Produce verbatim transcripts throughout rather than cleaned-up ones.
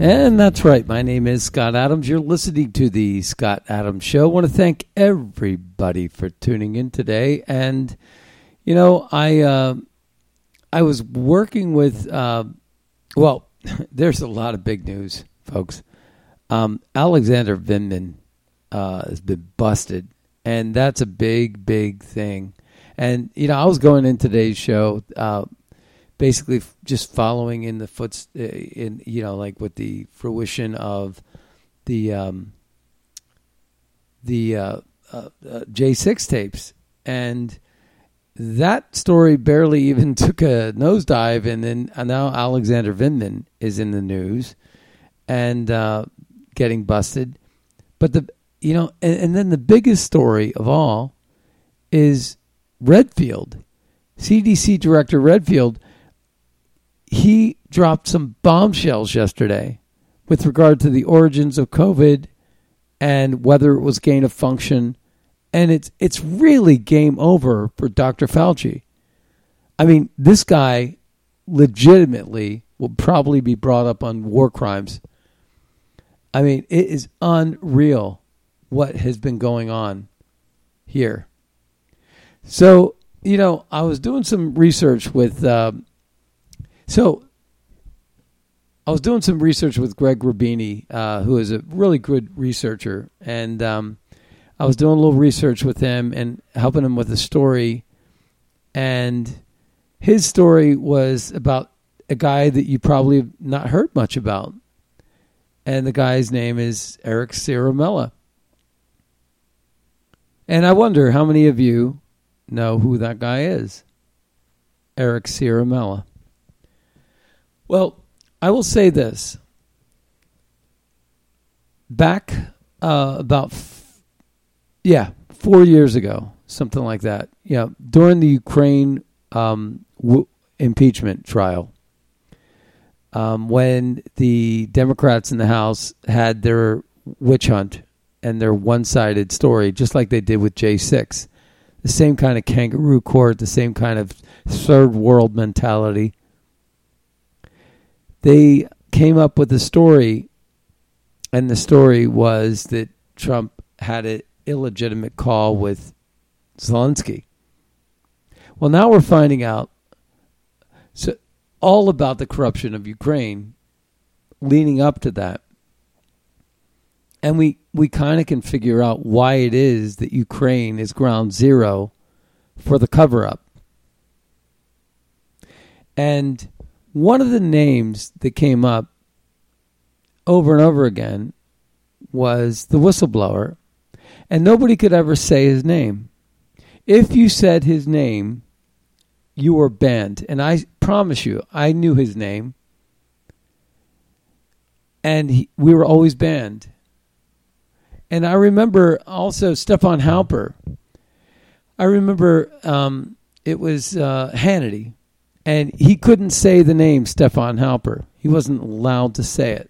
And that's right. My name is Scott Adams. You're listening to The Scott Adams Show. I want to thank everybody for tuning in today. And, you know, I uh, I was working with, uh, well, there's a lot of big news, folks. Um, Alexander Vindman uh, has been busted, and that's a big, big thing. And, you know, I was going in today's show uh basically just following in the foot, in, you know, like with the fruition of the um, the uh, uh, uh, J six tapes. And that story barely even took a nosedive. And then uh, now Alexander Vindman is in the news and uh, getting busted. But the, you know, and, and then the biggest story of all is Redfield, C D C Director Redfield. He dropped some bombshells yesterday with regard to the origins of COVID and whether it was gain of function. And it's it's really game over for Doctor Fauci. I mean, this guy legitimately will probably be brought up on war crimes. I mean, it is unreal what has been going on here. So, you know, I was doing some research with... Uh, So I was doing some research with Greg Rubini, uh, who is a really good researcher. And um, I was doing a little research with him and helping him with a story. And his story was about a guy that you probably have not heard much about. And the guy's name is Eric Ciaramella. And I wonder how many of you know who that guy is, Eric Ciaramella. Well, I will say this. Back uh, about, f- yeah, four years ago, something like that. Yeah, during the Ukraine um, w- impeachment trial, um, when the Democrats in the House had their witch hunt and their one-sided story, just like they did with J six, the same kind of kangaroo court, the same kind of third world mentality. They came up with a story, and the story was that Trump had an illegitimate call with Zelensky. Well, now we're finding out so all about the corruption of Ukraine leading up to that. And we, we kind of can figure out why it is that Ukraine is ground zero for the cover-up. And... one of the names that came up over and over again was the whistleblower, and nobody could ever say his name. If you said his name, you were banned. And I promise you, I knew his name, and he, we were always banned. And I remember also Stefan Halper. I remember um, it was uh, Hannity. And he couldn't say the name Stefan Halper. He wasn't allowed to say it.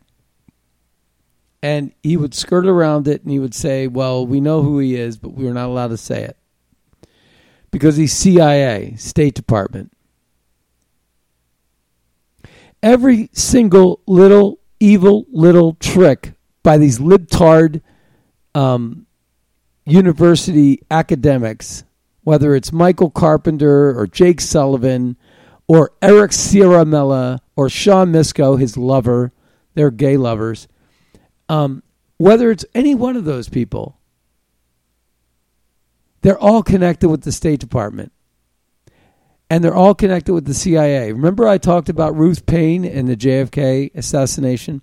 And he would skirt around it and he would say, well, we know who he is, but we were not allowed to say it. Because he's C I A, State Department. Every single little evil little trick by these libtard um, university academics, whether it's Michael Carpenter or Jake Sullivan or Eric Ciaramella or Sean Misko, his lover, they're gay lovers, um, whether it's any one of those people, they're all connected with the State Department. And they're all connected with the C I A. Remember I talked about Ruth Payne and the J F K assassination?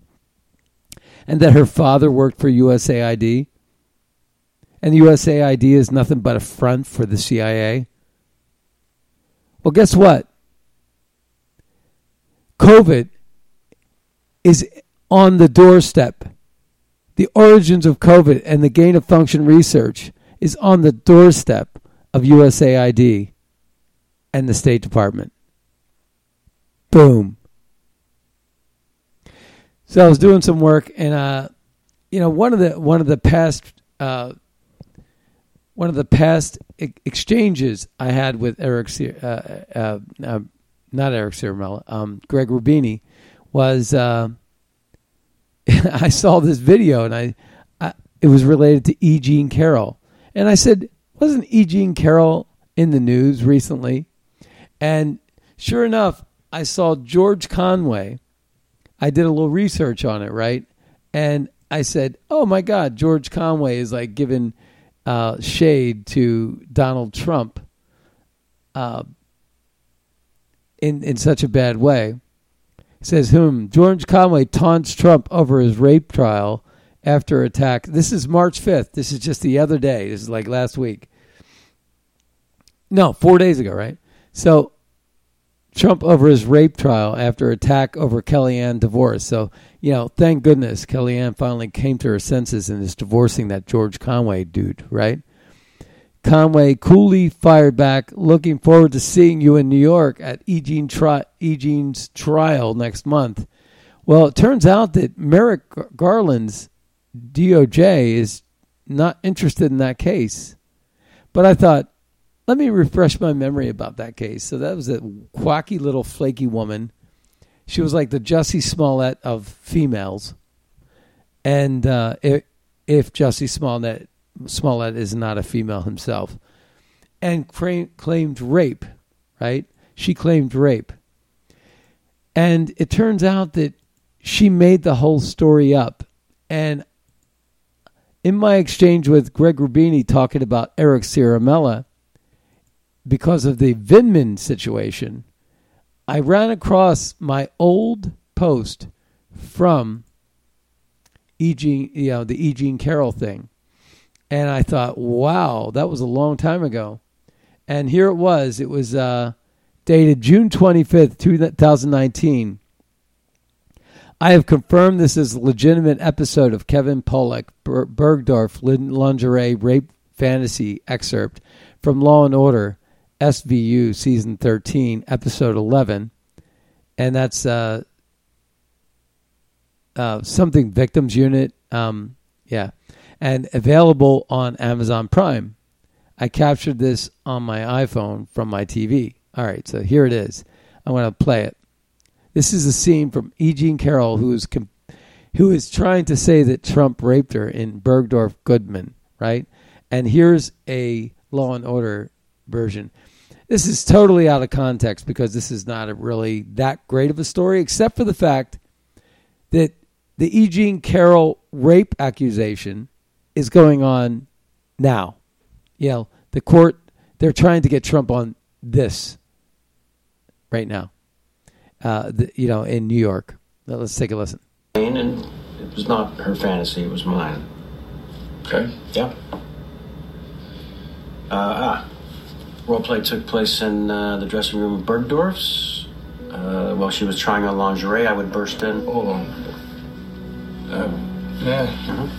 And that her father worked for U S A I D? And the U S A I D is nothing but a front for the C I A? Well, guess what? COVID is on the doorstep. The origins of COVID and the gain of function research is on the doorstep of U S A I D and the State Department. Boom. So I was doing some work, and uh, you know, one of the one of the past uh, one of the past e- exchanges I had with Eric, uh, uh, uh, not Eric Ciaramella, um, Greg Rubini, was uh, I saw this video, and I, I it was related to E. Jean Carroll. And I said, wasn't E. Jean Carroll in the news recently? And sure enough, I saw George Conway. I did a little research on it, right? And I said, oh, my God, George Conway is like giving uh, shade to Donald Trump uh, in, in such a bad way. It says, whom? George Conway taunts Trump over his rape trial after attack. This is March fifth. This is just the other day. This is like last week. No, four days ago, right? So Trump over his rape trial after attack over Kellyanne divorce. So, you know, thank goodness Kellyanne finally came to her senses and is divorcing that George Conway dude, right? Conway coolly fired back, looking forward to seeing you in New York at E. Jean tri- E. Jean's trial next month. Well, it turns out that Merrick Garland's D O J is not interested in that case. But I thought, let me refresh my memory about that case. So that was a quacky little flaky woman. She was like the Jussie Smollett of females. And uh, if, if Jussie Smollett, Smollett is not a female himself. And cra- claimed rape, right? She claimed rape. And it turns out that she made the whole story up. And in my exchange with Greg Rubini talking about Eric Ciaramella, because of the Vindman situation, I ran across my old post from E. Jean, you know, the E. Jean Carroll thing. And I thought, wow, that was a long time ago. And here it was. It was uh, dated June twenty-fifth, twenty nineteen. I have confirmed this is a legitimate episode of Kevin Pollak, Ber- Bergdorf lingerie rape fantasy excerpt from Law and Order, S V U, Season thirteen, Episode eleven. And that's uh, uh, something Victims Unit. Um, yeah. And available on Amazon Prime. I captured this on my iPhone from my T V. All right, so here it is. I want to play it. This is a scene from E. Jean Carroll, who is com- who is trying to say that Trump raped her in Bergdorf Goodman, right? And here's a Law and Order version. This is totally out of context because this is not a really that great of a story, except for the fact that the E. Jean Carroll rape accusation is going on now. You know, the court, they're trying to get Trump on this right now. Uh, the, you know, in New York. Let's take a listen. And it was not her fantasy, it was mine. Okay. Yeah. Uh, ah. Role play took place in uh, the dressing room of Bergdorf's. Uh, while she was trying on lingerie, I would burst in. Oh. Uh, yeah. Uh-huh.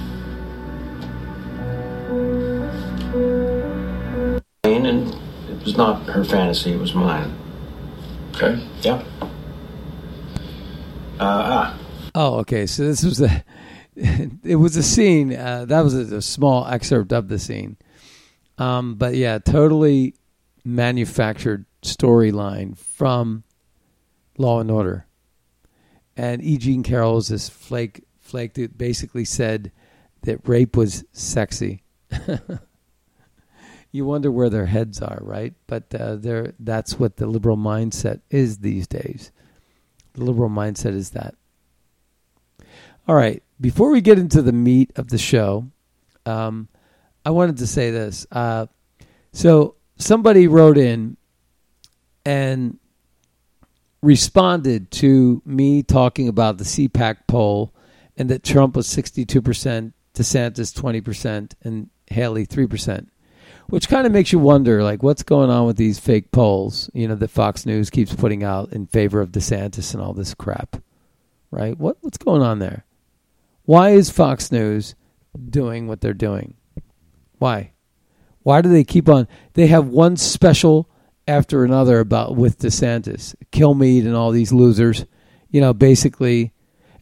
And it was not her fantasy, it was mine. Okay. Yeah. Uh, ah. Oh, okay. So this was a it was a scene. Uh, that was a, a small excerpt of the scene. Um, but yeah, totally manufactured storyline from Law and Order. And E. Jean Carroll is this flake, flake that basically said that rape was sexy. You wonder where their heads are, right? But uh, they're, that's what the liberal mindset is these days. The liberal mindset is that. All right. Before we get into the meat of the show, um, I wanted to say this. Uh, so somebody wrote in and responded to me talking about the CPAC poll and that Trump was sixty-two percent, DeSantis twenty percent, and Haley three percent, which kind of makes you wonder, like, what's going on with these fake polls, you know, that Fox News keeps putting out in favor of DeSantis and all this crap, right? What what's going on there? Why is Fox News doing what they're doing? Why? Why do they keep on? They have one special after another about with DeSantis, Kilmeade and all these losers, you know, basically.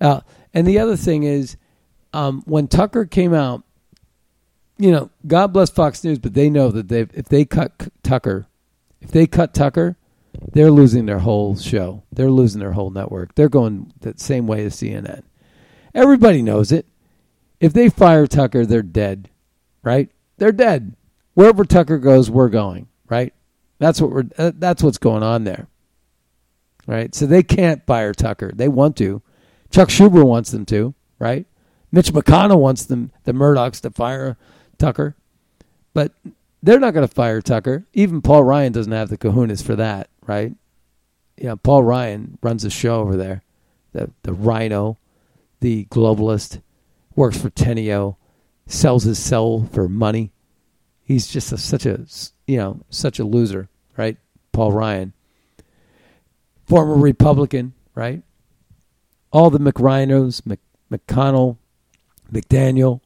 Uh, and the other thing is um, when Tucker came out, you know, God bless Fox News, but they know that they if they cut Tucker, if they cut Tucker, they're losing their whole show. They're losing their whole network. They're going the same way as C N N. Everybody knows it. If they fire Tucker, they're dead, right? They're dead. Wherever Tucker goes, we're going, right? That's what we're. Uh, that's what's going on there, right? So they can't fire Tucker. They want to. Chuck Schumer wants them to, right? Mitch McConnell wants them, the Murdochs, to fire Tucker, but they're not going to fire Tucker. Even Paul Ryan doesn't have the kahunas for that, right? Yeah, Paul Ryan runs a show over there, the the Rhino. The globalist, works for Teneo, sells his cell for money. He's just a, such a, you know, such a loser, right? Paul Ryan, former Republican, right? All the McRhinos, Mc, McConnell, McDaniel,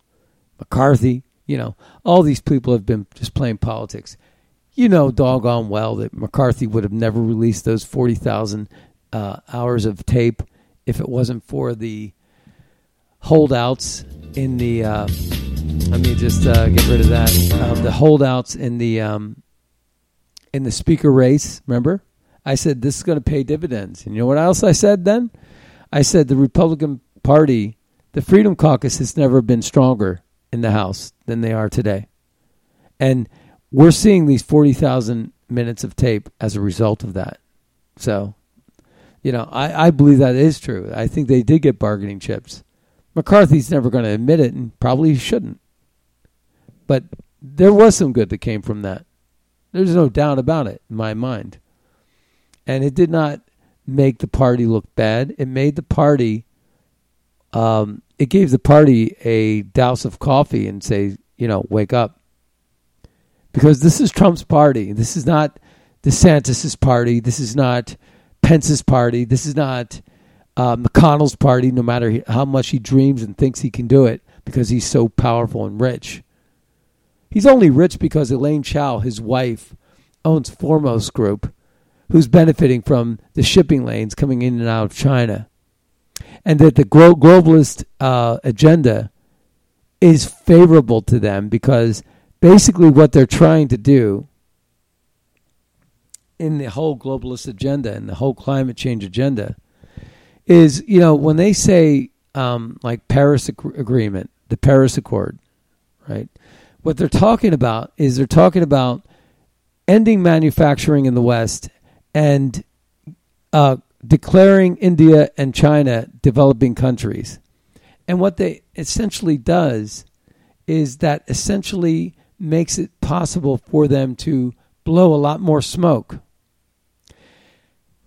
McCarthy, you know, all these people have been just playing politics. You know doggone well that McCarthy would have never released those forty thousand uh, hours of tape if it wasn't for the holdouts in the, uh, let me just uh, get rid of that. Um, the holdouts in the um, in the speaker race. Remember, I said this is going to pay dividends. And you know what else I said then? I said the Republican Party, the Freedom Caucus, has never been stronger in the House than they are today, and we're seeing these forty thousand minutes of tape as a result of that. So, you know, I, I believe that is true. I think they did get bargaining chips. McCarthy's never going to admit it, and probably shouldn't. But there was some good that came from that. There's no doubt about it in my mind. And it did not make the party look bad. It made the party, um, it gave the party a douse of coffee and say, you know, wake up. Because this is Trump's party. This is not DeSantis' party. This is not Pence's party. This is not Uh, McConnell's party, no matter he, how much he dreams and thinks he can do it because he's so powerful and rich. He's only rich because Elaine Chao, his wife, owns Foremost Group, who's benefiting from the shipping lanes coming in and out of China. And that the gro- globalist uh, agenda is favorable to them because basically what they're trying to do in the whole globalist agenda and the whole climate change agenda is, you know, when they say um, like Paris Agreement, the Paris Accord, right? What they're talking about is they're talking about ending manufacturing in the West and uh, declaring India and China developing countries. And what they essentially does is that essentially makes it possible for them to blow a lot more smoke.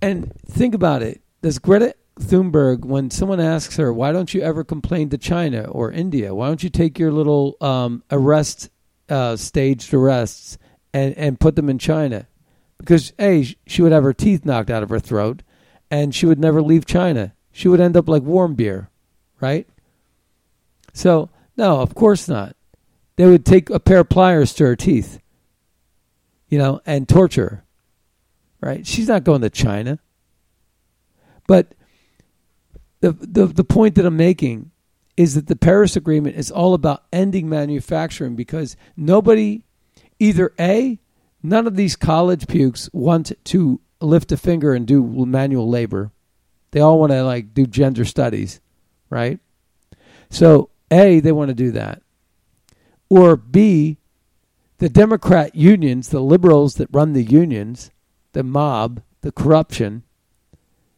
And think about it. Does Greta Thunberg, when someone asks her, why don't you ever complain to China or India? Why don't you take your little um, arrest, uh, staged arrests and, and put them in China? Because, A, she would have her teeth knocked out of her throat and she would never leave China. She would end up like warm beer, right? So, no, of course not. They would take a pair of pliers to her teeth, you know, and torture her, right? She's not going to China. But The, the the point that I'm making is that the Paris Agreement is all about ending manufacturing, because nobody, either A, none of these college pukes want to lift a finger and do manual labor. They all want to like do gender studies, right? So A, they want to do that. Or B, the Democrat unions, the liberals that run the unions, the mob, the corruption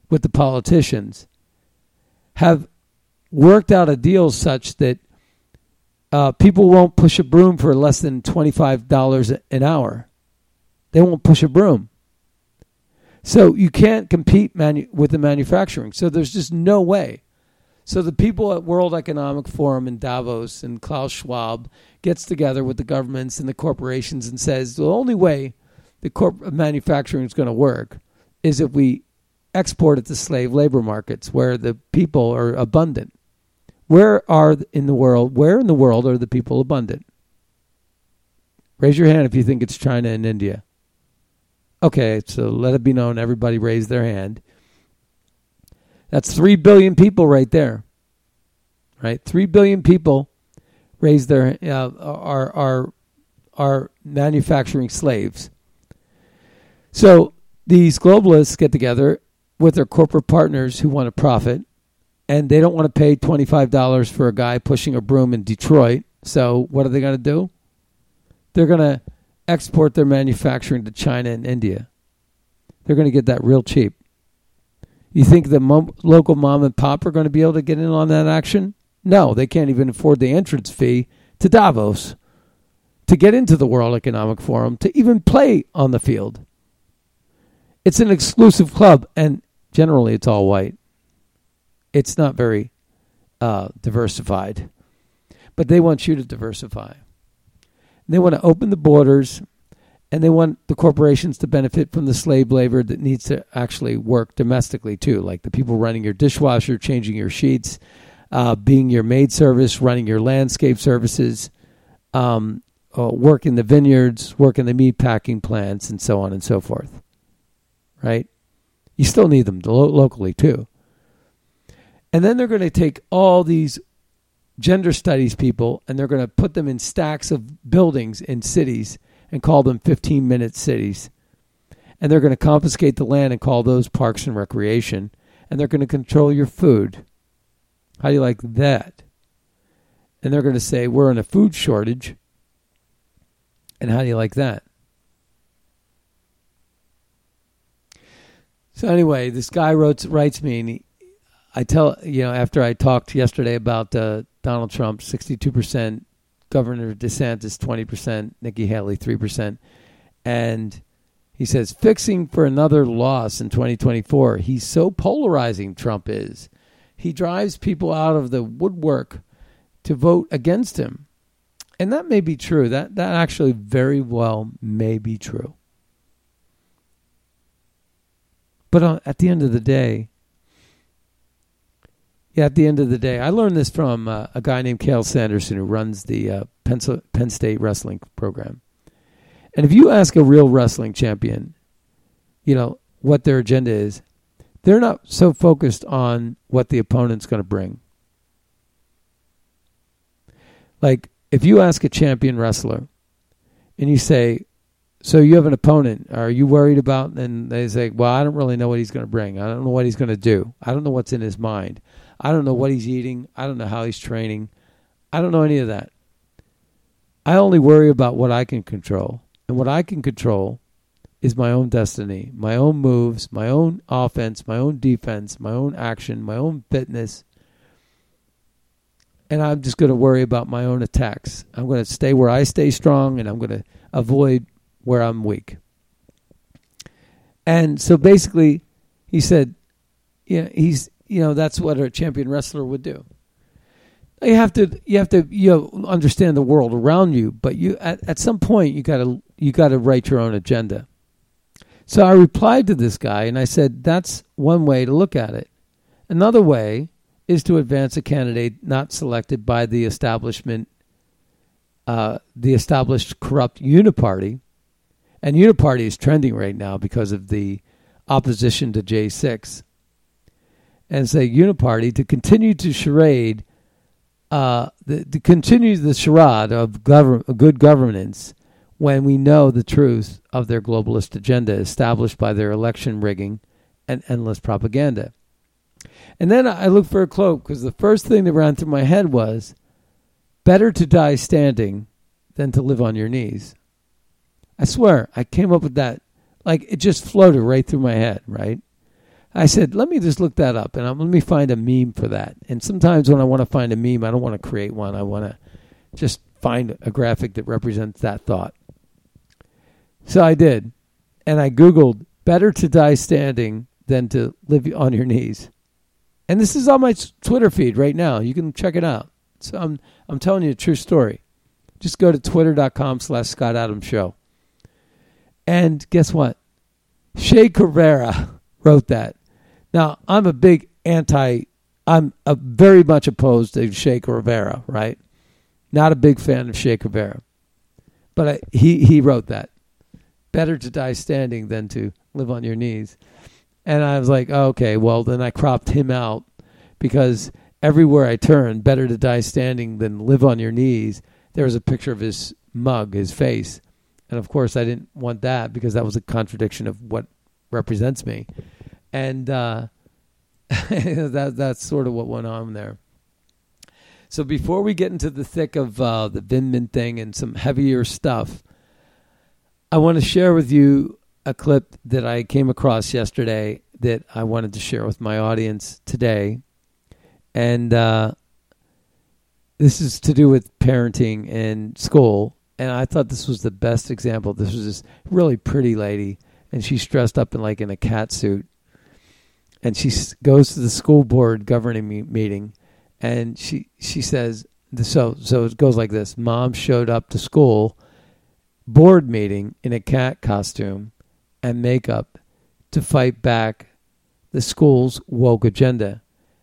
with the politicians, have worked out a deal such that uh, people won't push a broom for less than twenty-five dollars an hour. They won't push a broom. So you can't compete manu- with the manufacturing. So there's just no way. So the people at World Economic Forum in Davos and Klaus Schwab gets together with the governments and the corporations and says, the only way the corp- manufacturing is going to work is if we export it to slave labor markets where the people are abundant. Where are in the world, where in the world are the people abundant? Raise your hand if you think it's China and India. Okay, so let it be known, everybody raised their hand. That's three billion people right there. Right? three billion people raise their uh, are are are manufacturing slaves. So these globalists get together with their corporate partners who want to profit, and they don't want to pay twenty-five dollars for a guy pushing a broom in Detroit. So what are they going to do? They're going to export their manufacturing to China and India. They're going to get that real cheap. You think the mom, local mom and pop are going to be able to get in on that action? No, they can't even afford the entrance fee to Davos, to get into the World Economic Forum, to even play on the field. It's an exclusive club, and generally it's all white. It's not very uh, diversified. But they want you to diversify. And they want to open the borders, and they want the corporations to benefit from the slave labor that needs to actually work domestically too, like the people running your dishwasher, changing your sheets, uh, being your maid service, running your landscape services, um, uh, work in the vineyards, work in the meat packing plants, and so on and so forth. Right? You still need them lo- locally too. And then they're going to take all these gender studies people and they're going to put them in stacks of buildings in cities and call them fifteen-minute cities. And they're going to confiscate the land and call those parks and recreation. And they're going to control your food. How do you like that? And they're going to say, we're in a food shortage. And how do you like that? So anyway, this guy wrote, writes me, and he, I tell, you know, after I talked yesterday about uh, Donald Trump, sixty-two percent, Governor DeSantis, twenty percent, Nikki Haley, three percent. And he says, fixing for another loss in twenty twenty-four. He's so polarizing, Trump is. He drives people out of the woodwork to vote against him. And that may be true. That, that actually very well may be true. But at the end of the day, yeah, at the end of the day, I learned this from uh, a guy named Cale Sanderson who runs the uh, Penn, Penn State wrestling program. And if you ask a real wrestling champion, you know, what their agenda is, they're not so focused on what the opponent's going to bring. Like, if you ask a champion wrestler and you say, so you have an opponent. Are you worried about? And they say, well, I don't really know what he's going to bring. I don't know what he's going to do. I don't know what's in his mind. I don't know what he's eating. I don't know how he's training. I don't know any of that. I only worry about what I can control. And what I can control is my own destiny, my own moves, my own offense, my own defense, my own action, my own fitness. And I'm just going to worry about my own attacks. I'm going to stay where I stay strong, and I'm going to avoid where I'm weak. And so basically he said, you know, he's, you know, that's what a champion wrestler would do. You have to, you have to, you know, understand the world around you, but you, at, at some point you gotta, you gotta write your own agenda. So I replied to this guy and I said, that's one way to look at it. Another way is to advance a candidate not selected by the establishment, uh, the established corrupt uniparty. And Uniparty is trending right now because of the opposition to J six. And say Uniparty to continue to charade uh, the, to continue the charade of govern- good governance when we know the truth of their globalist agenda established by their election rigging and endless propaganda. And then I looked for a quote because the first thing that ran through my head was, better to die standing than to live on your knees. I swear, I came up with that. Like, it just floated right through my head, right? I said, let me just look that up, and I'm, let me find a meme for that. And sometimes when I want to find a meme, I don't want to create one. I want to just find a graphic that represents that thought. So I did, and I Googled, better to die standing than to live on your knees. And this is on my Twitter feed right now. You can check it out. So I'm I'm telling you a true story. Just go to twitter.com slash Scott Adams Show. And guess what? Che Guevara wrote that. Now, I'm a big anti, I'm a very much opposed to Che Guevara, right? Not a big fan of Che Guevara. But I, he, he wrote that. Better to die standing than to live on your knees. And I was like, oh, okay, well, then I cropped him out because everywhere I turned, better to die standing than live on your knees, there was a picture of his mug, his face. And, of course, I didn't want that because that was a contradiction of what represents me. And uh, that that's sort of what went on there. So before we get into the thick of uh, the Vindman thing and some heavier stuff, I want to share with you a clip that I came across yesterday that I wanted to share with my audience today. And uh, this is to do with parenting and school. And I thought this was the best example. This was this really pretty lady, and she's dressed up in like in a cat suit. And she goes to the school board governing me- meeting, and she she says, so so it goes like this. Mom showed up to school board meeting in a cat costume and makeup to fight back the school's woke agenda.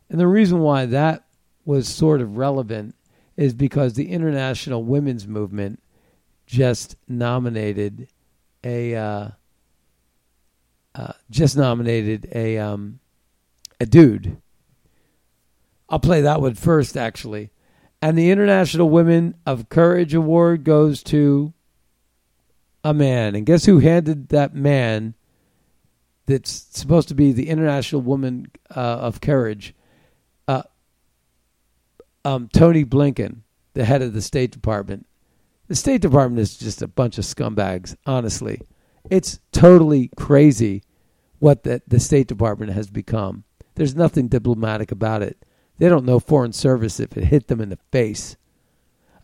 And the reason why that was sort of relevant is because the International Women's Movement just nominated a uh, uh, just nominated a um, a dude. I'll play that one first, actually. And the International Women of Courage Award goes to a man. And guess who handed that man that's supposed to be the International Woman uh, of Courage? Uh, um, Tony Blinken, the head of the State Department. The State Department is just a bunch of scumbags, honestly. It's totally crazy what the, the State Department has become. There's nothing diplomatic about it. They don't know foreign service if it hit them in the face.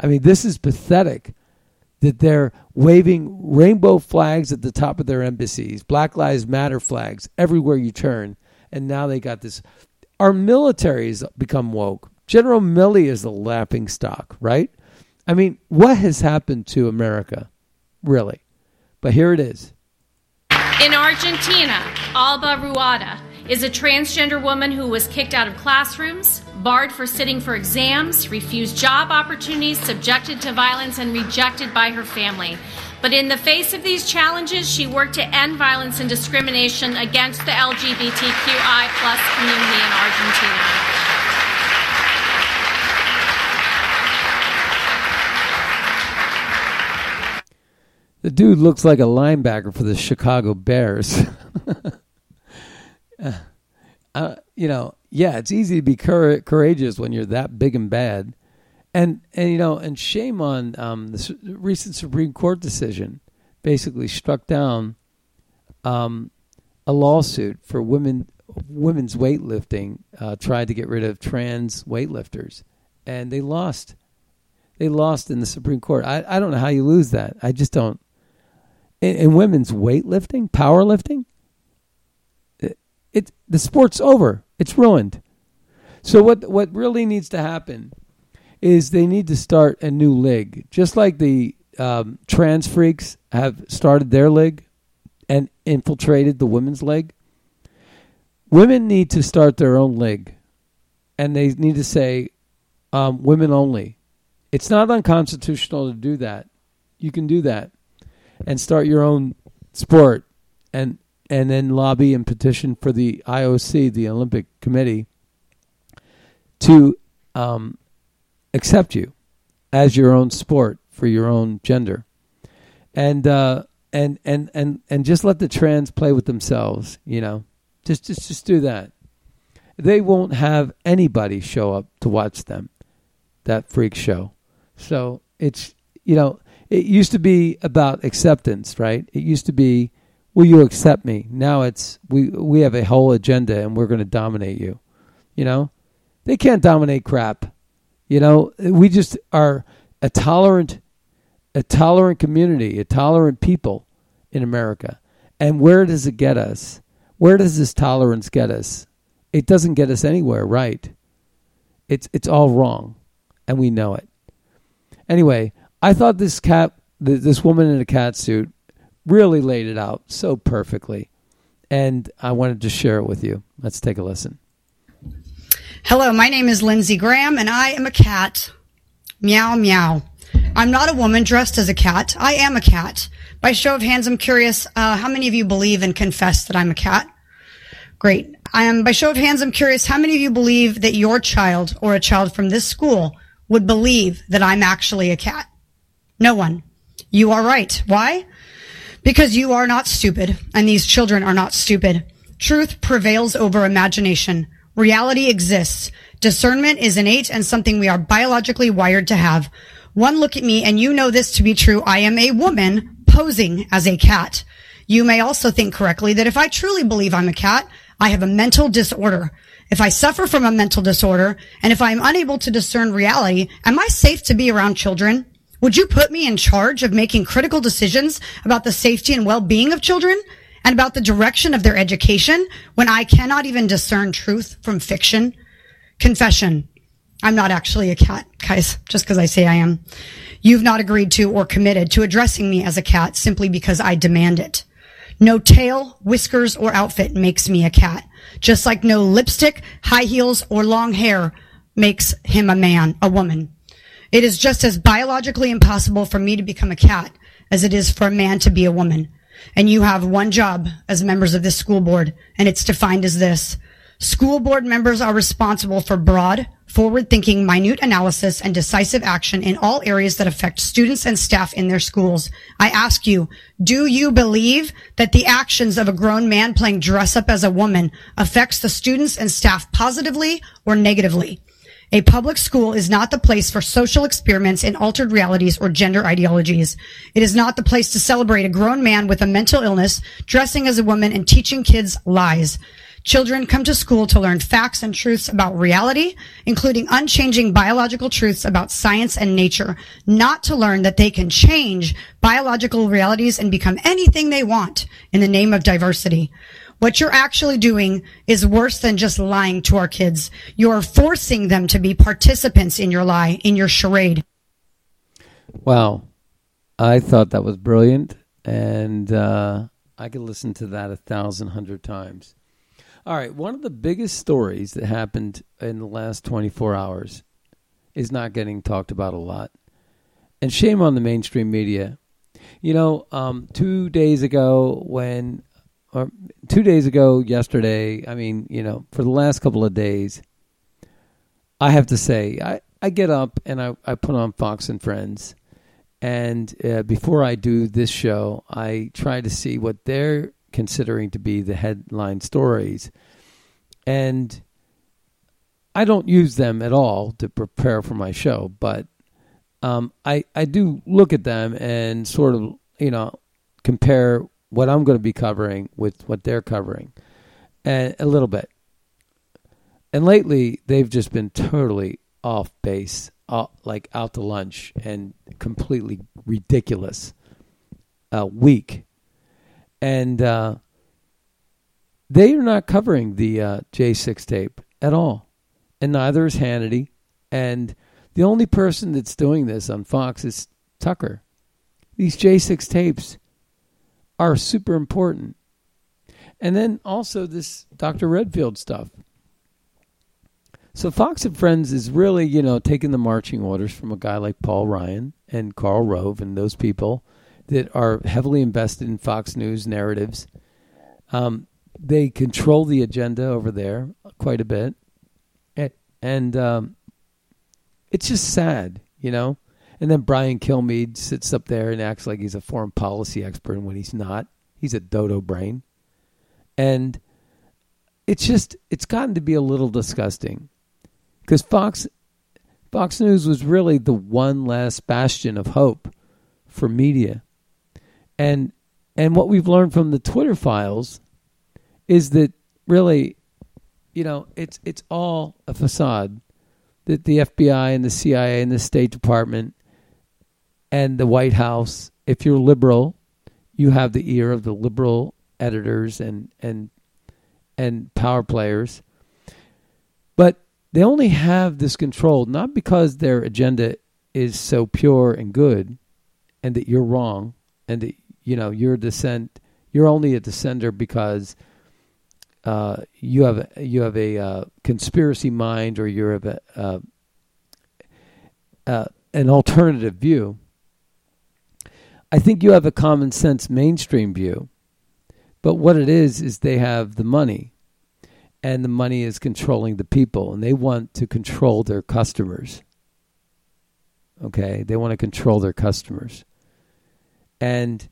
I mean, this is pathetic that they're waving rainbow flags at the top of their embassies, Black Lives Matter flags everywhere you turn, and now they got this. Our military has become woke. General Milley is the laughing stock, right? I mean, what has happened to America, really? But here it is. In Argentina, Alba Rueda is a transgender woman who was kicked out of classrooms, barred for sitting for exams, refused job opportunities, subjected to violence, and rejected by her family. But in the face of these challenges, she worked to end violence and discrimination against the L G B T Q I plus community in Argentina. The dude looks like a linebacker for the Chicago Bears. uh, uh, you know, yeah, it's easy to be cur- courageous when you're that big and bad. And, and you know, and shame on um, the su- recent Supreme Court decision basically struck down um, a lawsuit for women women's weightlifting, uh, tried to get rid of trans weightlifters, and they lost. They lost in the Supreme Court. I, I don't know how you lose that. I just don't. In, in women's weightlifting, powerlifting, it, it the sport's over. It's ruined. So what what really needs to happen is they need to start a new league, just like the um, trans freaks have started their league and infiltrated the women's league. Women need to start their own league, and they need to say um, women only. It's not unconstitutional to do that. You can do that and start your own sport and and then lobby and petition for the I O C, the Olympic Committee, to um, accept you as your own sport for your own gender. And uh, and and and and just let the trans play with themselves, you know. Just just just do that. They won't have anybody show up to watch them, that freak show. So it's, you know, it used to be about acceptance, right? It used to be, will you accept me? Now it's, we we have a whole agenda and we're going to dominate you, you know? They can't dominate crap, you know? We just are a tolerant, a tolerant community, a tolerant people in America. And where does it get us? Where does this tolerance get us? It doesn't get us anywhere, right? It's it's all wrong, and we know it. Anyway, I thought this cat, this woman in a cat suit, really laid it out so perfectly, and I wanted to share it with you. Let's take a listen. Hello, my name is Lindsey Graham, and I am a cat. Meow, meow. I'm not a woman dressed as a cat. I am a cat. By show of hands, I'm curious, uh, how many of you believe and confess that I'm a cat? Great. I am, by show of hands, I'm curious, how many of you believe that your child or a child from this school would believe that I'm actually a cat? No one. You are right. Why? Because you are not stupid, and these children are not stupid. Truth prevails over imagination. Reality exists. Discernment is innate and something we are biologically wired to have. One look at me, and you know this to be true. I am a woman posing as a cat. You may also think correctly that if I truly believe I'm a cat, I have a mental disorder. If I suffer from a mental disorder, and if I am unable to discern reality, am I safe to be around children? Would you put me in charge of making critical decisions about the safety and well-being of children and about the direction of their education when I cannot even discern truth from fiction? Confession. I'm not actually a cat, guys, just because I say I am. You've not agreed to or committed to addressing me as a cat simply because I demand it. No tail, whiskers, or outfit makes me a cat. Just like no lipstick, high heels, or long hair makes him a man, a woman. It is just as biologically impossible for me to become a cat as it is for a man to be a woman. And you have one job as members of this school board, and it's defined as this. School board members are responsible for broad, forward-thinking, minute analysis, and decisive action in all areas that affect students and staff in their schools. I ask you, do you believe that the actions of a grown man playing dress-up as a woman affects the students and staff positively or negatively? A public school is not the place for social experiments in altered realities or gender ideologies. It is not the place to celebrate a grown man with a mental illness, dressing as a woman, and teaching kids lies. Children come to school to learn facts and truths about reality, including unchanging biological truths about science and nature, not to learn that they can change biological realities and become anything they want in the name of diversity. What you're actually doing is worse than just lying to our kids. You're forcing them to be participants in your lie, in your charade. Wow. I thought that was brilliant, and uh, I could listen to that a thousand hundred times. All right, one of the biggest stories that happened in the last twenty-four hours is not getting talked about a lot. And shame on the mainstream media. You know, um, two days ago when, or two days ago yesterday, I mean, you know, for the last couple of days, I have to say, I, I get up and I, I put on Fox and Friends. And uh, before I do this show, I try to see what they're considering to be the headline stories. And I don't use them at all to prepare for my show, but um, I, I do look at them and sort of, you know, compare what I'm going to be covering with what they're covering and a little bit. And lately, they've just been totally off base, off, like out to lunch and completely ridiculous, uh, weak. And uh, they are not covering the uh, J six tape at all. And neither is Hannity. And the only person that's doing this on Fox is Tucker. These J six tapes are super important. And then also this Doctor Redfield stuff. So Fox and Friends is really, you know, taking the marching orders from a guy like Paul Ryan and Karl Rove and those people that are heavily invested in Fox News narratives. Um, they control the agenda over there quite a bit. And um, It's just sad, you know? And then Brian Kilmeade sits up there and acts like he's a foreign policy expert when he's not. He's a dodo brain. And it's just, it's gotten to be a little disgusting. Because Fox, Fox News was really the one last bastion of hope for media. And and what we've learned from the Twitter files is that really, you know, it's it's all a facade that the F B I and the C I A and the State Department and the White House, if you're liberal, you have the ear of the liberal editors and and and power players. But they only have this control not because their agenda is so pure and good and that you're wrong and that, you know, you're dissent, you're only a dissenter because uh, you have a, you have a uh, conspiracy mind or you're a, uh, uh, an alternative view. I think you have a common sense mainstream view, but what it is is they have the money, and the money is controlling the people, and they want to control their customers. Okay, they want to control their customers, and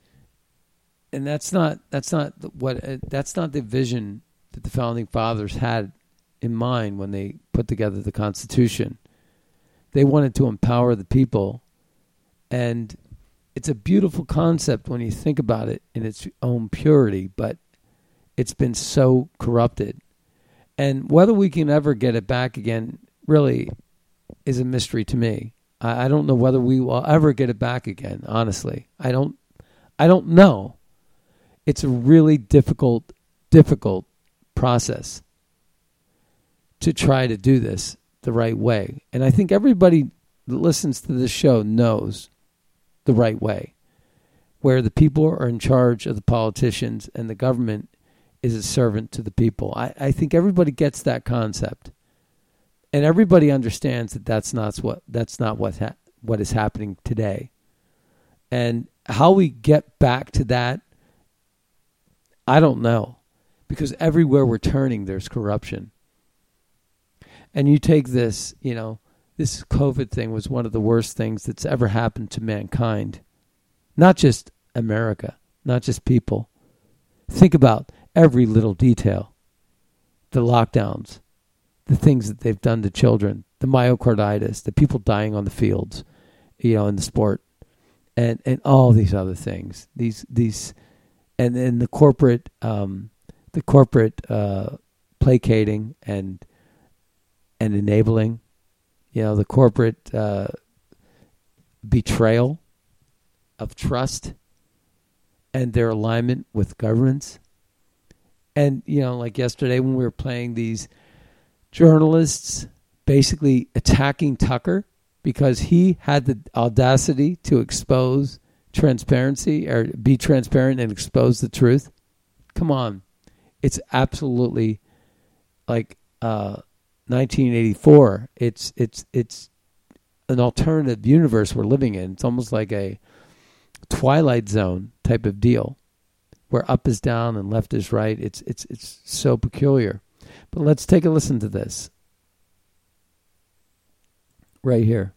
and that's not that's not what uh, that's not the vision that the founding fathers had in mind when they put together the Constitution. They wanted to empower the people, and it's a beautiful concept when you think about it in its own purity, but it's been so corrupted. And whether we can ever get it back again really is a mystery to me. I, I don't know whether we will ever get it back again, honestly. I don't I don't know. It's a really difficult, difficult process to try to do this the right way. And I think everybody that listens to this show knows the right way, where the people are in charge of the politicians and the government is a servant to the people. I, I think everybody gets that concept, and everybody understands that that's not what that's not what ha- what is happening today. And how we get back to that, I don't know, because everywhere we're turning, there's corruption. And you take this, you know, this COVID thing was one of the worst things that's ever happened to mankind. Not just America, not just people. Think about every little detail. The lockdowns, the things that they've done to children, the myocarditis, the people dying on the fields, you know, in the sport, and, and all these other things. These these and then the corporate um, the corporate uh, placating and and enabling. You know, the corporate uh, betrayal of trust and their alignment with governments. And, you know, like yesterday when we were playing these journalists basically attacking Tucker because he had the audacity to expose transparency or be transparent and expose the truth. Come on. It's absolutely like... Uh, nineteen eighty-four. It's it's it's an alternative universe we're living in. It's almost like a Twilight Zone type of deal, where up is down and left is right. It's it's it's so peculiar. But let's take a listen to this right here.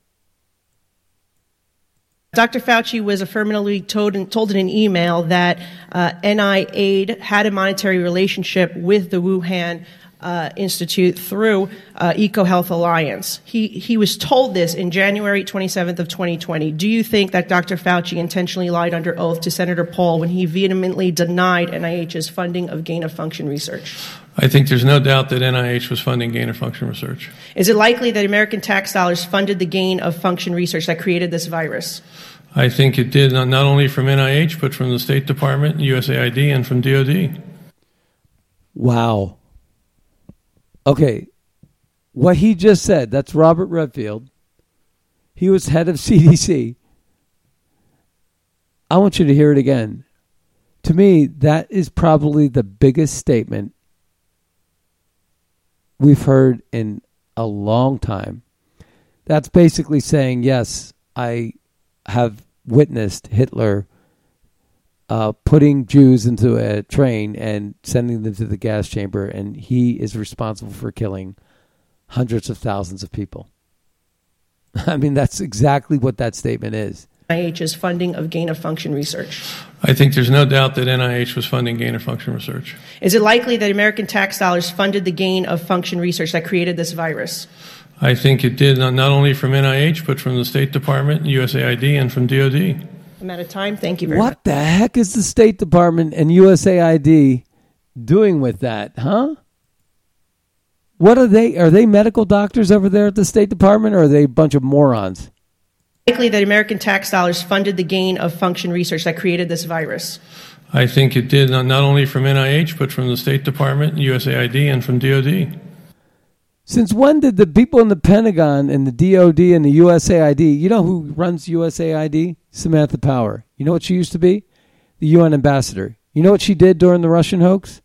Doctor Fauci was affirmatively told in, told in an email that uh, N I H had a monetary relationship with the Wuhan Uh, Institute through uh, EcoHealth Alliance. He he was told this in January twenty-seventh of twenty twenty. Do you think that Doctor Fauci intentionally lied under oath to Senator Paul when he vehemently denied N I H's funding of gain-of-function research? I think there's no doubt that N I H was funding gain-of-function research. Is it likely that American tax dollars funded the gain-of-function research that created this virus? I think it did, not only from N I H, but from the State Department, U S A I D, and from D O D. Wow. Okay, what he just said, that's Robert Redfield. He was head of C D C. I want you to hear it again. To me, that is probably the biggest statement we've heard in a long time. That's basically saying, yes, I have witnessed Hitler Uh, putting Jews into a train and sending them to the gas chamber, and he is responsible for killing hundreds of thousands of people. I mean, that's exactly what that statement is. N I H's funding of gain-of-function research. I think there's no doubt that N I H was funding gain-of-function research. Is it likely that American tax dollars funded the gain-of-function research that created this virus? I think it did, not only from N I H, but from the State Department, U S A I D, and from D O D. I'm out of time. Thank you very much. What the heck is the State Department and U S A I D doing with that, huh? What are they? Are they medical doctors over there at the State Department, or are they a bunch of morons? Likely that American tax dollars funded the gain-of-function research that created this virus. I think it did, not only from N I H, but from the State Department, U S A I D, and from D O D. Since when did the people in the Pentagon and the D O D and the U S A I D, you know who runs U S A I D? Samantha Power. You know what she used to be? The U N ambassador. You know what she did during the Russian hoax?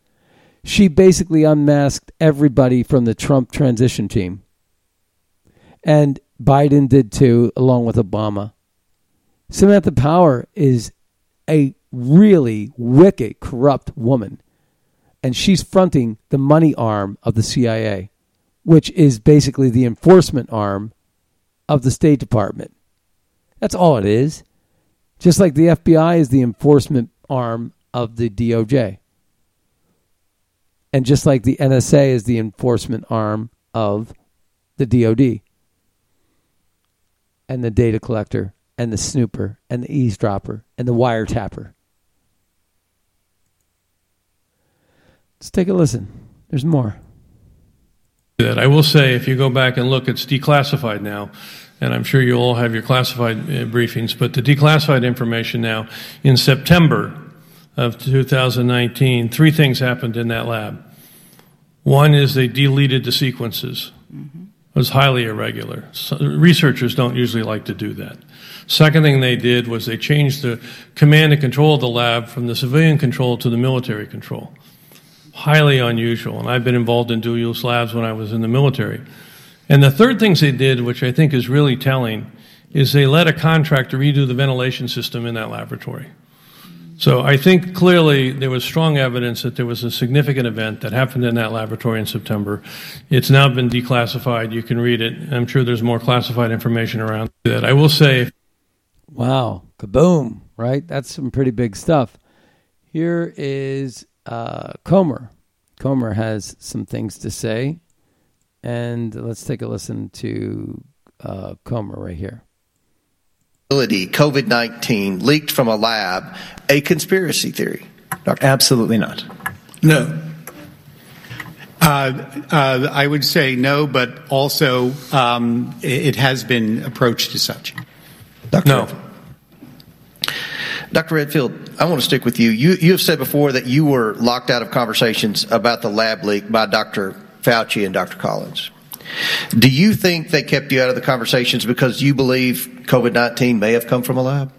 She basically unmasked everybody from the Trump transition team. And Biden did too, along with Obama. Samantha Power is a really wicked, corrupt woman. And she's fronting the money arm of the C I A, which is basically the enforcement arm of the State Department. That's all it is. Just like the F B I is the enforcement arm of the D O J. And just like the N S A is the enforcement arm of the D O D. And the data collector, and the snooper, and the eavesdropper, and the wiretapper. Let's take a listen. There's more. I will say, if you go back and look, it's declassified now, and I'm sure you all have your classified uh, briefings, but the declassified information now, in September of two thousand nineteen, three things happened in that lab. One is they deleted the sequences. Mm-hmm. Was highly irregular. So researchers don't usually like to do that. Second thing they did was they changed the command and control of the lab from the civilian control to the military control. Highly unusual, and I've been involved in dual-use labs when I was in the military. And the third thing they did, which I think is really telling, is they let a contractor redo the ventilation system in that laboratory. So I think clearly there was strong evidence that there was a significant event that happened in that laboratory in September. It's now been declassified. You can read it. I'm sure there's more classified information around that. I will say... Wow. Kaboom. Right? That's some pretty big stuff. Here is uh, Comer. Comer has some things to say. And let's take a listen to uh, Comer right here. COVID nineteen leaked from a lab, a conspiracy theory? Doctor Absolutely not. No. Uh, uh, I would say no, but also um, it has been approached as such. Doctor No. Redfield. Doctor Redfield, I want to stick with you. You you have said before that you were locked out of conversations about the lab leak by Doctor Fauci and Doctor Collins. Do you think they kept you out of the conversations because you believe COVID nineteen may have come from a lab?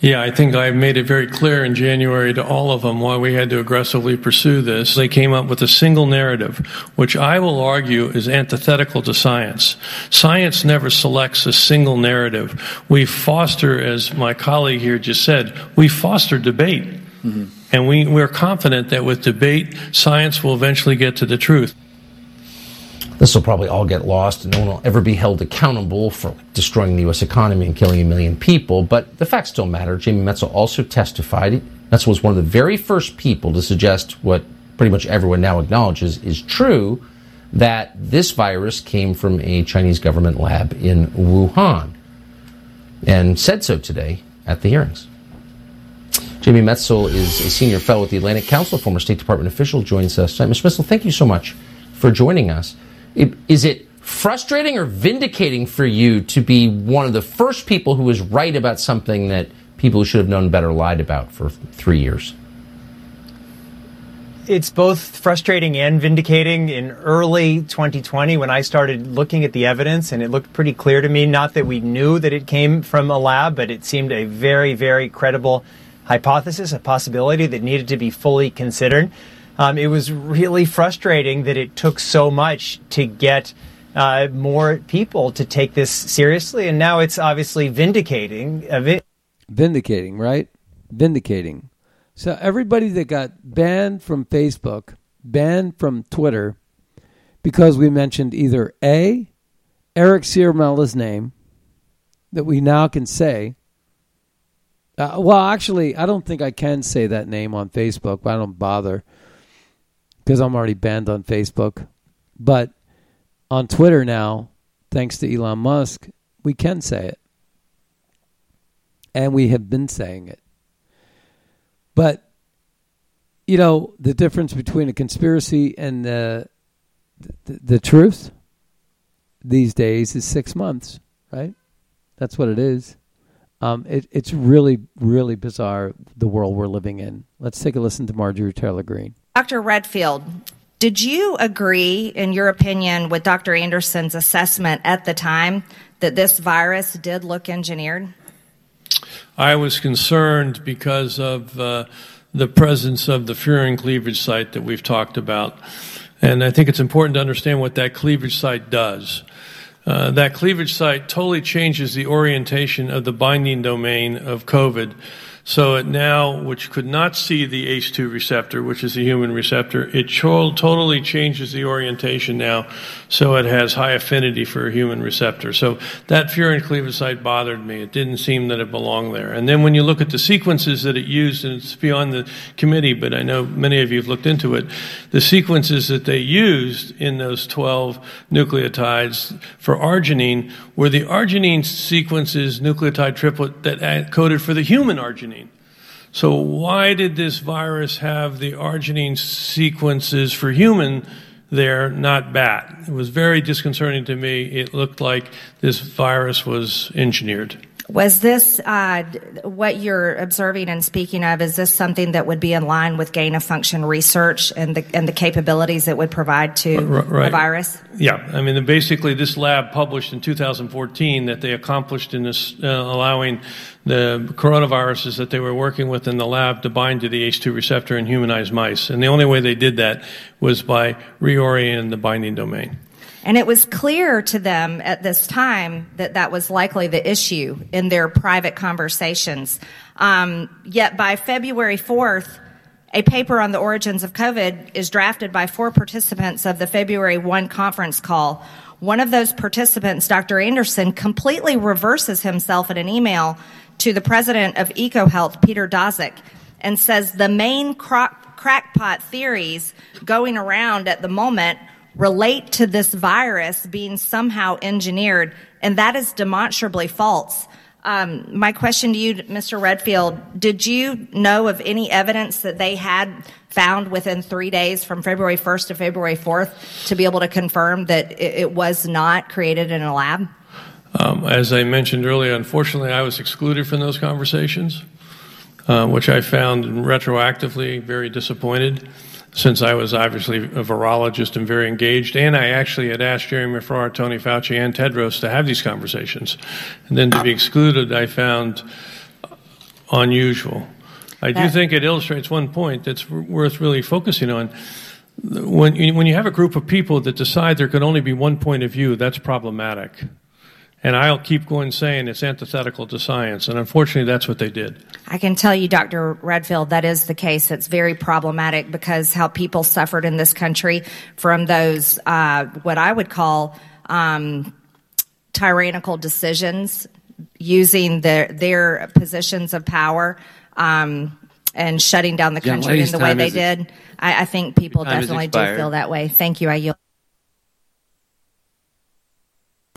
Yeah, I think I made it very clear in January to all of them why we had to aggressively pursue this. They came up with a single narrative, which I will argue is antithetical to science. Science never selects a single narrative. We foster, as my colleague here just said, we foster debate. Mm-hmm. And we, we're confident that with debate, science will eventually get to the truth. This will probably all get lost, and no one will ever be held accountable for destroying the U S economy and killing a million people. But the facts still matter. Jamie Metzl also testified. Metzl was one of the very first people to suggest what pretty much everyone now acknowledges is true, that this virus came from a Chinese government lab in Wuhan, and said so today at the hearings. Jamie Metzl is a senior fellow at the Atlantic Council, former State Department official, joins us tonight. Mister Metzl, thank you so much for joining us. It, is it frustrating or vindicating for you to be one of the first people who was right about something that people who should have known better lied about for three years? It's both frustrating and vindicating. In early twenty twenty, when I started looking at the evidence, and it looked pretty clear to me, not that we knew that it came from a lab, but it seemed a very, very credible hypothesis, a possibility that needed to be fully considered. Um, it was really frustrating that it took so much to get uh, more people to take this seriously. And now it's obviously vindicating. Vindicating, right? Vindicating. So everybody that got banned from Facebook, banned from Twitter, because we mentioned either A, Eric Ciaramella's name, that we now can say. Uh, well, actually, I don't think I can say that name on Facebook, but I don't bother because I'm already banned on Facebook. But on Twitter now, thanks to Elon Musk, we can say it. And we have been saying it. But, you know, the difference between a conspiracy and the, the, the truth these days is six months, right? That's what it is. Um, it, it's really, really bizarre, the world we're living in. Let's take a listen to Marjorie Taylor Greene. Doctor Redfield, did you agree, in your opinion, with Doctor Anderson's assessment at the time that this virus did look engineered? I was concerned because of uh, the presence of the furin cleavage site that we've talked about. And I think it's important to understand what that cleavage site does. Uh, that cleavage site totally changes the orientation of the binding domain of COVID. So it now, which could not see the H two receptor, which is the human receptor, it cho- totally changes the orientation now, so it has high affinity for a human receptor. So that furin cleavage site bothered me. It didn't seem that it belonged there. And then when you look at the sequences that it used, and it's beyond the committee, but I know many of you have looked into it, the sequences that they used in those twelve nucleotides for arginine were the arginine sequences, nucleotide triplet, that coded for the human arginine. So why did this virus have the arginine sequences for human there, not bat? It was very disconcerting to me. It looked like this virus was engineered. Was this, uh, what you're observing and speaking of, is this something that would be in line with gain-of-function research and the and the capabilities it would provide to right. the virus? Yeah. I mean, basically, this lab published in two thousand fourteen that they accomplished in this, uh, allowing the coronaviruses that they were working with in the lab to bind to the H two receptor in humanized mice. And the only way they did that was by reorienting the binding domain. And it was clear to them at this time that that was likely the issue in their private conversations. Um, yet by February fourth, a paper on the origins of COVID is drafted by four participants of the February first conference call. One of those participants, Doctor Anderson, completely reverses himself in an email to the president of EcoHealth, Peter Daszak, and says the main crock- crackpot theories going around at the moment relate to this virus being somehow engineered, and that is demonstrably false. Um, my question to you, Mister Redfield, did you know of any evidence that they had found within three days from February first to February fourth to be able to confirm that it, it was not created in a lab? Um, as I mentioned earlier, unfortunately, I was excluded from those conversations, uh, which I found retroactively very disappointed, since I was obviously a virologist and very engaged, and I actually had asked Jeremy Farrar, Tony Fauci, and Tedros to have these conversations. And then to be excluded, I found unusual. I do think it illustrates one point that's worth really focusing on. When you, when you have a group of people that decide there can only be one point of view, that's problematic. And I'll keep going saying it's antithetical to science. And unfortunately, that's what they did. I can tell you, Doctor Redfield, that is the case. It's very problematic because how people suffered in this country from those, uh, what I would call um, tyrannical decisions, using their, their positions of power um, and shutting down the country yeah, in the way they did. I, I think people definitely do feel that way. Thank you. I yield.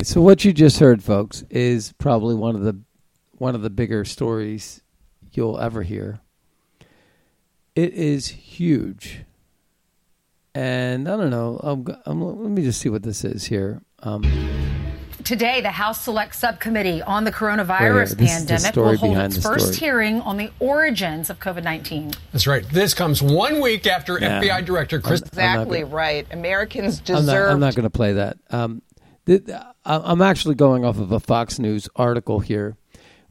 So what you just heard, folks, is probably one of the one of the bigger stories you'll ever hear. It is huge, and I don't know. I'm, I'm, let me just see what this is here. Um, Today, the House Select Subcommittee on the Coronavirus right Pandemic will hold its first story. hearing on the origins of COVID nineteen. That's right. This comes one week after yeah. F B I Director Chris. I'm, exactly I'm gonna, right. Americans deserve. I'm not, not going to play that. Um, I'm actually going off of a Fox News article here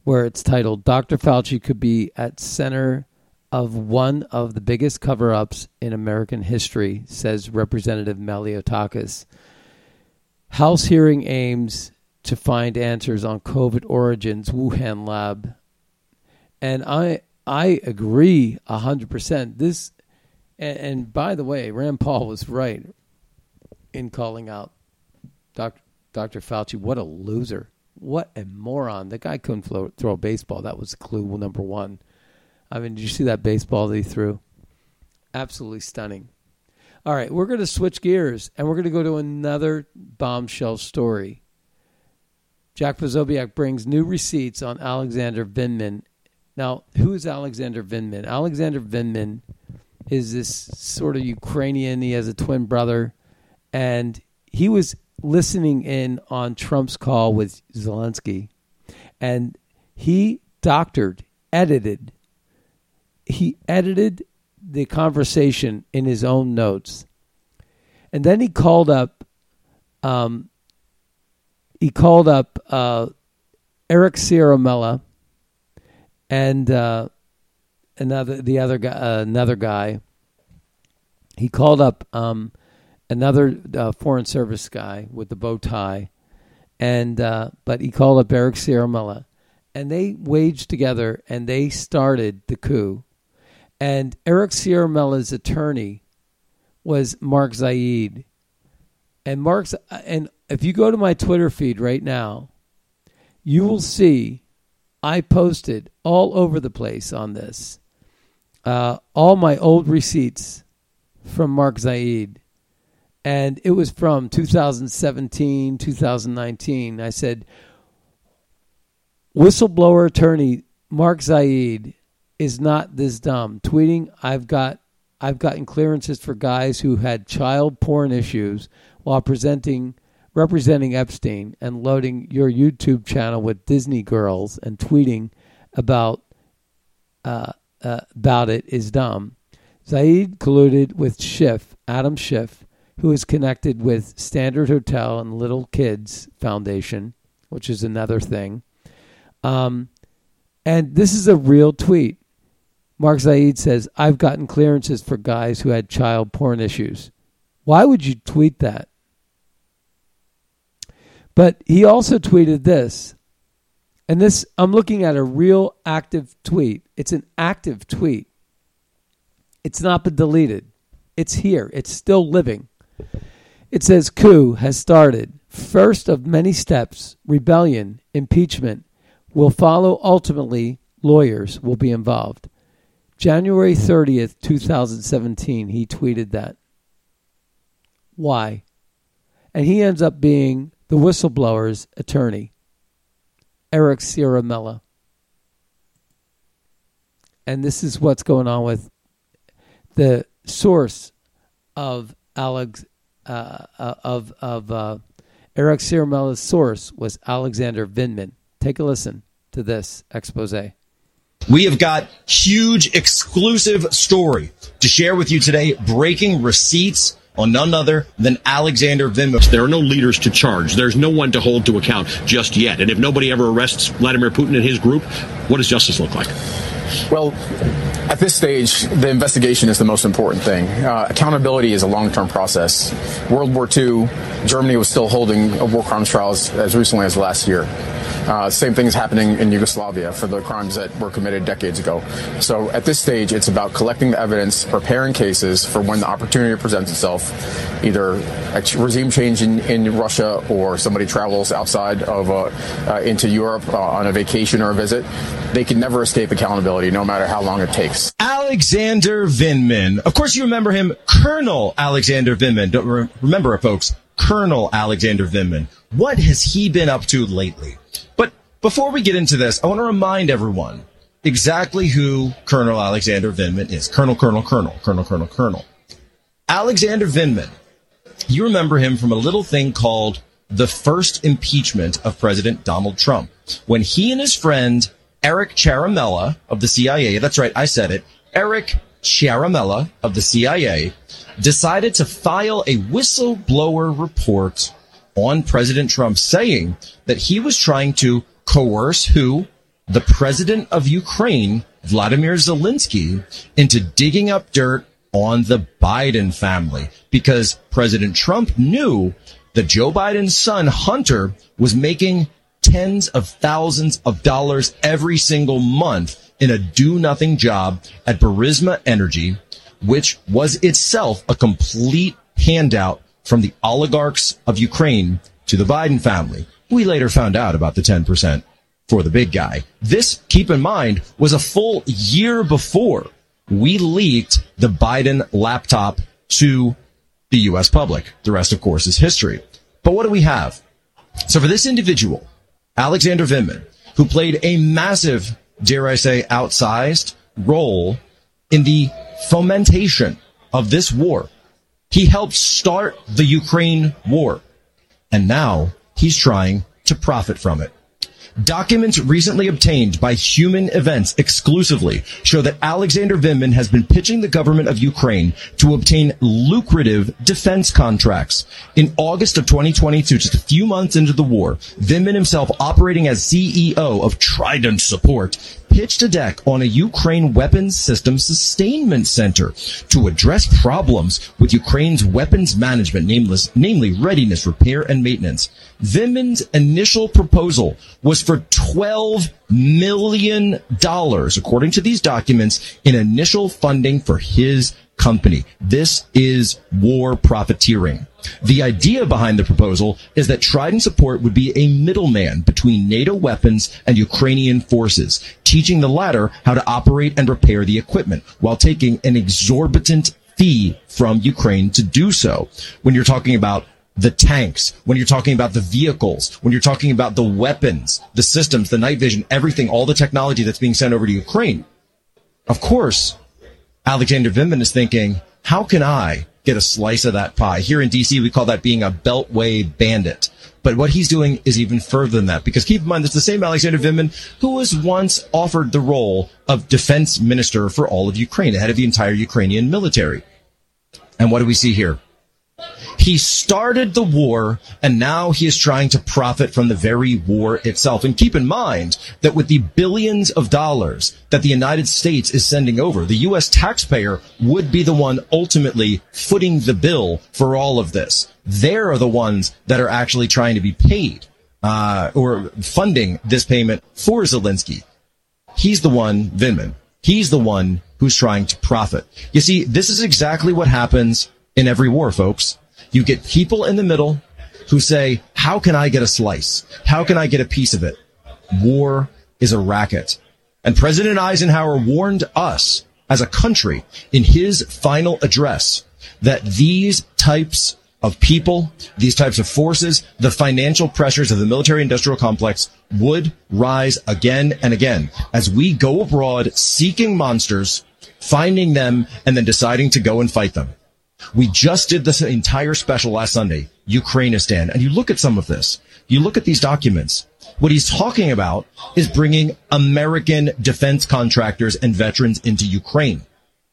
where it's titled, Doctor Fauci could be at center of one of the biggest cover-ups in American history, says Representative Meliotakis. House hearing aims to find answers on COVID origins, Wuhan lab. And I I agree one hundred percent. This, and, and by the way, Rand Paul was right in calling out Doctor Doctor Fauci, what a loser. What a moron. The guy couldn't throw, throw a baseball. That was clue number one. I mean, did you see that baseball that he threw? Absolutely stunning. All right, we're going to switch gears, and we're going to go to another bombshell story. Jack Pozobiec brings new receipts on Alexander Vindman. Now, who is Alexander Vindman? Alexander Vindman is this sort of Ukrainian. He has a twin brother, and he was listening in on Trump's call with Zelensky, and he doctored, edited, he edited the conversation in his own notes. And then he called up, um, he called up uh, Eric Ciaramella and uh, another the other guy, uh, another guy. He called up um, another uh, Foreign Service guy with the bow tie, and uh, but he called up Eric Ciaramella, and they waged together and they started the coup. And Eric Ciaramella's attorney was Mark Zaid. And Mark's, and if you go to my Twitter feed right now, you will see I posted all over the place on this. Uh, all my old receipts from Mark Zaid. And it was from two thousand seventeen, two thousand nineteen. I said, whistleblower attorney Mark Zaid is not this dumb. Tweeting, I've got, I've gotten clearances for guys who had child porn issues while presenting, representing Epstein and loading your YouTube channel with Disney girls and tweeting about, uh, uh, about it is dumb. Zaid colluded with Schiff, Adam Schiff, who is connected with Standard Hotel and Little Kids Foundation, which is another thing. Um, and this is a real tweet. Mark Zaid says, I've gotten clearances for guys who had child porn issues. Why would you tweet that? But he also tweeted this. And this, I'm looking at a real active tweet. It's an active tweet. It's not been deleted. It's here. It's still living. It says, coup has started. First of many steps, rebellion, impeachment will follow. Ultimately, lawyers will be involved. January thirtieth, two thousand seventeen, he tweeted that. Why? And he ends up being the whistleblower's attorney, Eric Ciaramella. And this is what's going on with the source of Alex, uh, of of uh, Eric Ciaramella's source was Alexander Vindman. Take a listen to this expose. We have got huge exclusive story to share with you today, breaking receipts on none other than Alexander Vindman. There are no leaders to charge. There's no one to hold to account just yet. And if nobody ever arrests Vladimir Putin and his group, what does justice look like? Well, at this stage, the investigation is the most important thing. Uh, accountability is a long-term process. World War Two, Germany was still holding war crimes trials as recently as last year. Uh, same thing is happening in Yugoslavia for the crimes that were committed decades ago. So at this stage, it's about collecting the evidence, preparing cases for when the opportunity presents itself, either a regime change in, in Russia or somebody travels outside of uh, uh, into Europe uh, on a vacation or a visit. They can never escape accountability, no matter how long it takes. Alexander Vindman. Of course, you remember him, Colonel Alexander Vindman. Don't re- remember, folks, Colonel Alexander Vindman. What has he been up to lately? But before we get into this, I want to remind everyone exactly who Colonel Alexander Vindman is. Colonel, Colonel, Colonel, Colonel, Colonel, Colonel. Alexander Vindman, you remember him from a little thing called the first impeachment of President Donald Trump, when he and his friend Eric Ciaramella of the C I A, that's right, I said it, Eric Ciaramella of the C I A decided to file a whistleblower report on President Trump saying that he was trying to coerce who? The president of Ukraine, Vladimir Zelensky, into digging up dirt on the Biden family, because President Trump knew that Joe Biden's son, Hunter, was making tens of thousands of dollars every single month in a do-nothing job at Burisma Energy, which was itself a complete handout from the oligarchs of Ukraine to the Biden family. We later found out about the ten percent for the big guy. This, keep in mind, was a full year before we leaked the Biden laptop to the U S public. The rest, of course, is history. But what do we have? So for this individual, Alexander Vindman, who played a massive, dare I say, outsized role in the fomentation of this war, he helped start the Ukraine war, and now he's trying to profit from it. Documents recently obtained by Human Events exclusively show that Alexander Vindman has been pitching the government of Ukraine to obtain lucrative defense contracts. In August of twenty twenty-two, just a few months into the war, Vindman himself, operating as C E O of Trident Support, pitched a deck on a Ukraine weapons system sustainment center to address problems with Ukraine's weapons management, namely readiness, repair, and maintenance. Vindman's initial proposal was for twelve million dollars, according to these documents, in initial funding for his company. This is war profiteering. The idea behind the proposal is that Trident Support would be a middleman between NATO weapons and Ukrainian forces, teaching the latter how to operate and repair the equipment while taking an exorbitant fee from Ukraine to do so. When you're talking about the tanks, when you're talking about the vehicles, when you're talking about the weapons, the systems, the night vision, everything, all the technology that's being sent over to Ukraine. Of course, Alexander Vindman is thinking, how can I get a slice of that pie? Here in D C, we call that being a beltway bandit. But what he's doing is even further than that, because keep in mind, it's the same Alexander Vindman who was once offered the role of defense minister for all of Ukraine, the head of the entire Ukrainian military. And what do we see here? He started the war, and now he is trying to profit from the very war itself. And keep in mind that with the billions of dollars that the United States is sending over, the U S taxpayer would be the one ultimately footing the bill for all of this. They're the ones that are actually trying to be paid uh, or funding this payment for Zelensky. He's the one, Vindman, he's the one who's trying to profit. You see, this is exactly what happens in every war, folks. You get people in the middle who say, how can I get a slice? How can I get a piece of it? War is a racket. And President Eisenhower warned us as a country in his final address that these types of people, these types of forces, the financial pressures of the military-industrial complex would rise again and again as we go abroad seeking monsters, finding them, and then deciding to go and fight them. We just did this entire special last Sunday, Ukrainistan. And you look at some of this. You look at these documents. What he's talking about is bringing American defense contractors and veterans into Ukraine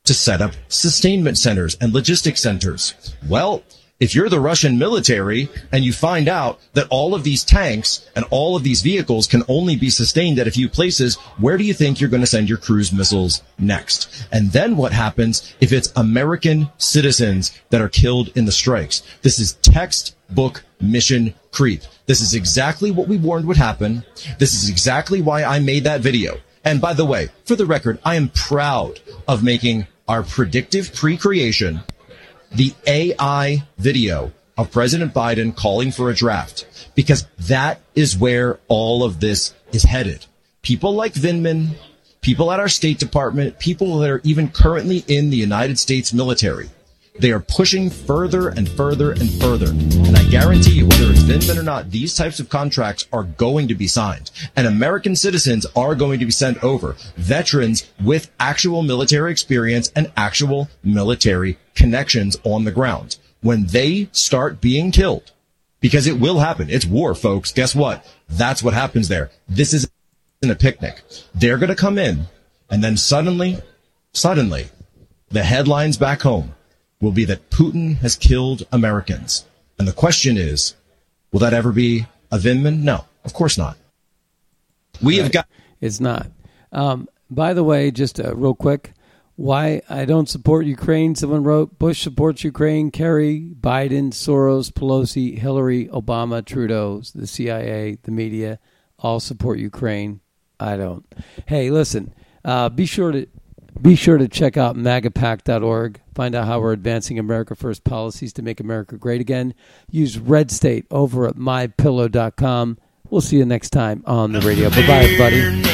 to set up sustainment centers and logistics centers. Well, if you're the Russian military and you find out that all of these tanks and all of these vehicles can only be sustained at a few places, where do you think you're going to send your cruise missiles next? And then what happens if it's American citizens that are killed in the strikes? This is textbook mission creep. This is exactly what we warned would happen. This is exactly why I made that video. And by the way, for the record, I am proud of making our predictive pre-creation the A I video of President Biden calling for a draft, because that is where all of this is headed. People like Vindman, people at our State Department, people that are even currently in the United States military, they are pushing further and further and further. And I guarantee you, whether it's Vindman or not, these types of contracts are going to be signed. And American citizens are going to be sent over. Veterans with actual military experience and actual military connections on the ground. When they start being killed, because it will happen. It's war, folks. Guess what? That's what happens there. This isn't a picnic. They're going to come in, and then suddenly, suddenly, the headlines back home will be that Putin has killed Americans. And the question is, will that ever be a Vindman? No, of course not. We right. have got... It's not. Um, by the way, just uh, real quick, why I don't support Ukraine, someone wrote, Bush supports Ukraine, Kerry, Biden, Soros, Pelosi, Hillary, Obama, Trudeau, the C I A, the media, all support Ukraine. I don't. Hey, listen, uh, be sure to... Be sure to check out maga pack dot org. Find out how we're advancing America First policies to make America great again. Use Red State over at my pillow dot com. We'll see you next time on the radio. Bye-bye, everybody.